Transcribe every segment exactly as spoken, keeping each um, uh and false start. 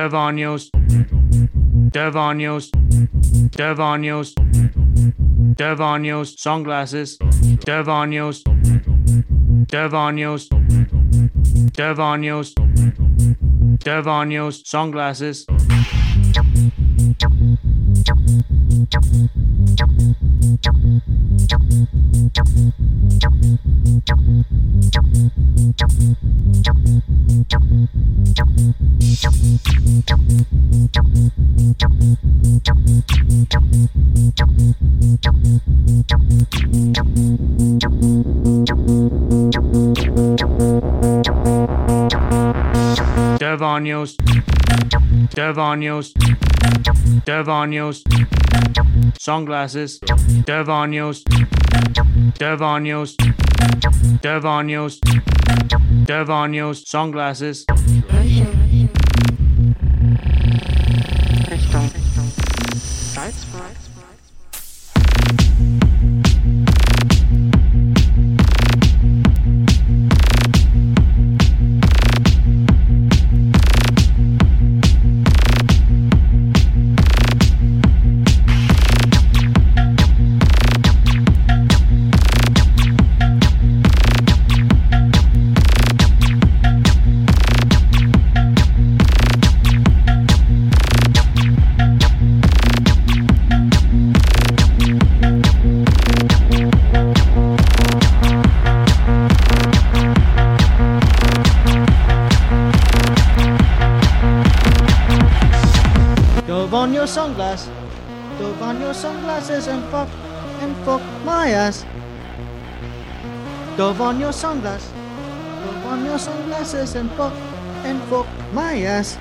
Devanos, Devanos, Devanos, Devanos, sunglasses, Devanos, Devanos, Devanos, Devanos, sunglasses. Devanos, Devanos, Devanos, sunglasses, Devanos, Devanos, Devanos, Devanos, sunglasses. On your sunglass, dove on your sunglasses and fuck and fuck my ass. Dove on your sunglass, dove on your sunglasses and fuck and fuck my ass.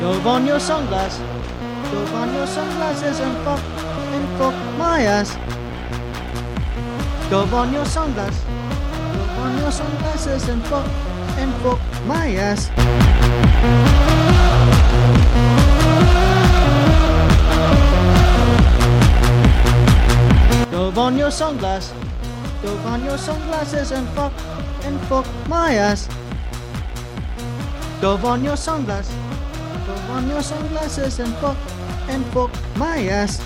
Dove on your sunglass, dove on your sunglasses and fuck and fuck my ass. Dove on your sunglass. On your sunglasses and fuck and fuck my ass. Dove on your sunglass, dove on your sunglasses and fuck and fuck my ass. Dove on your sunglass, dove on your sunglasses and fuck and fuck my ass.